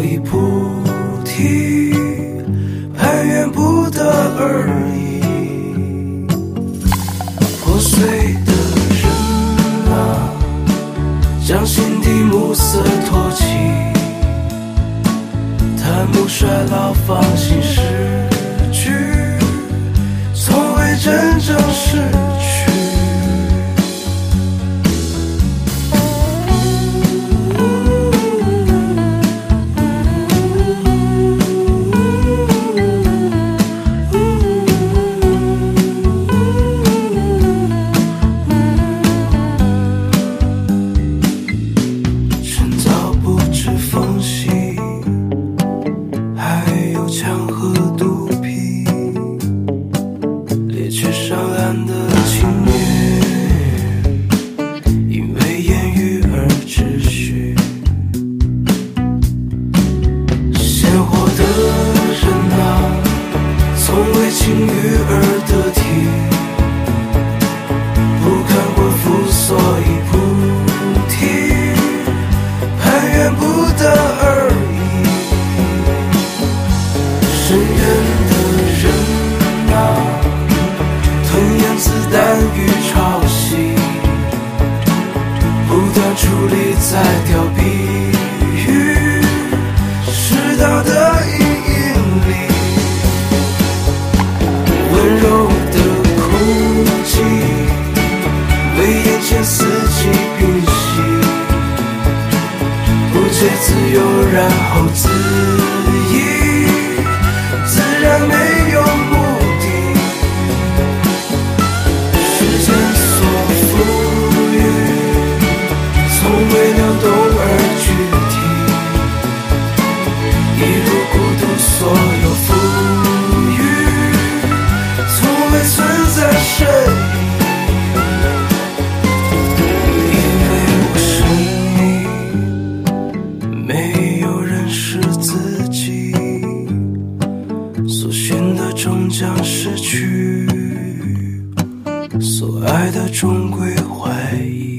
早已菩提，攀援不得而已。破碎的人啊，将心底暮色托起，贪慕衰老，放心失去，从未真正失去。爱的终归怀疑。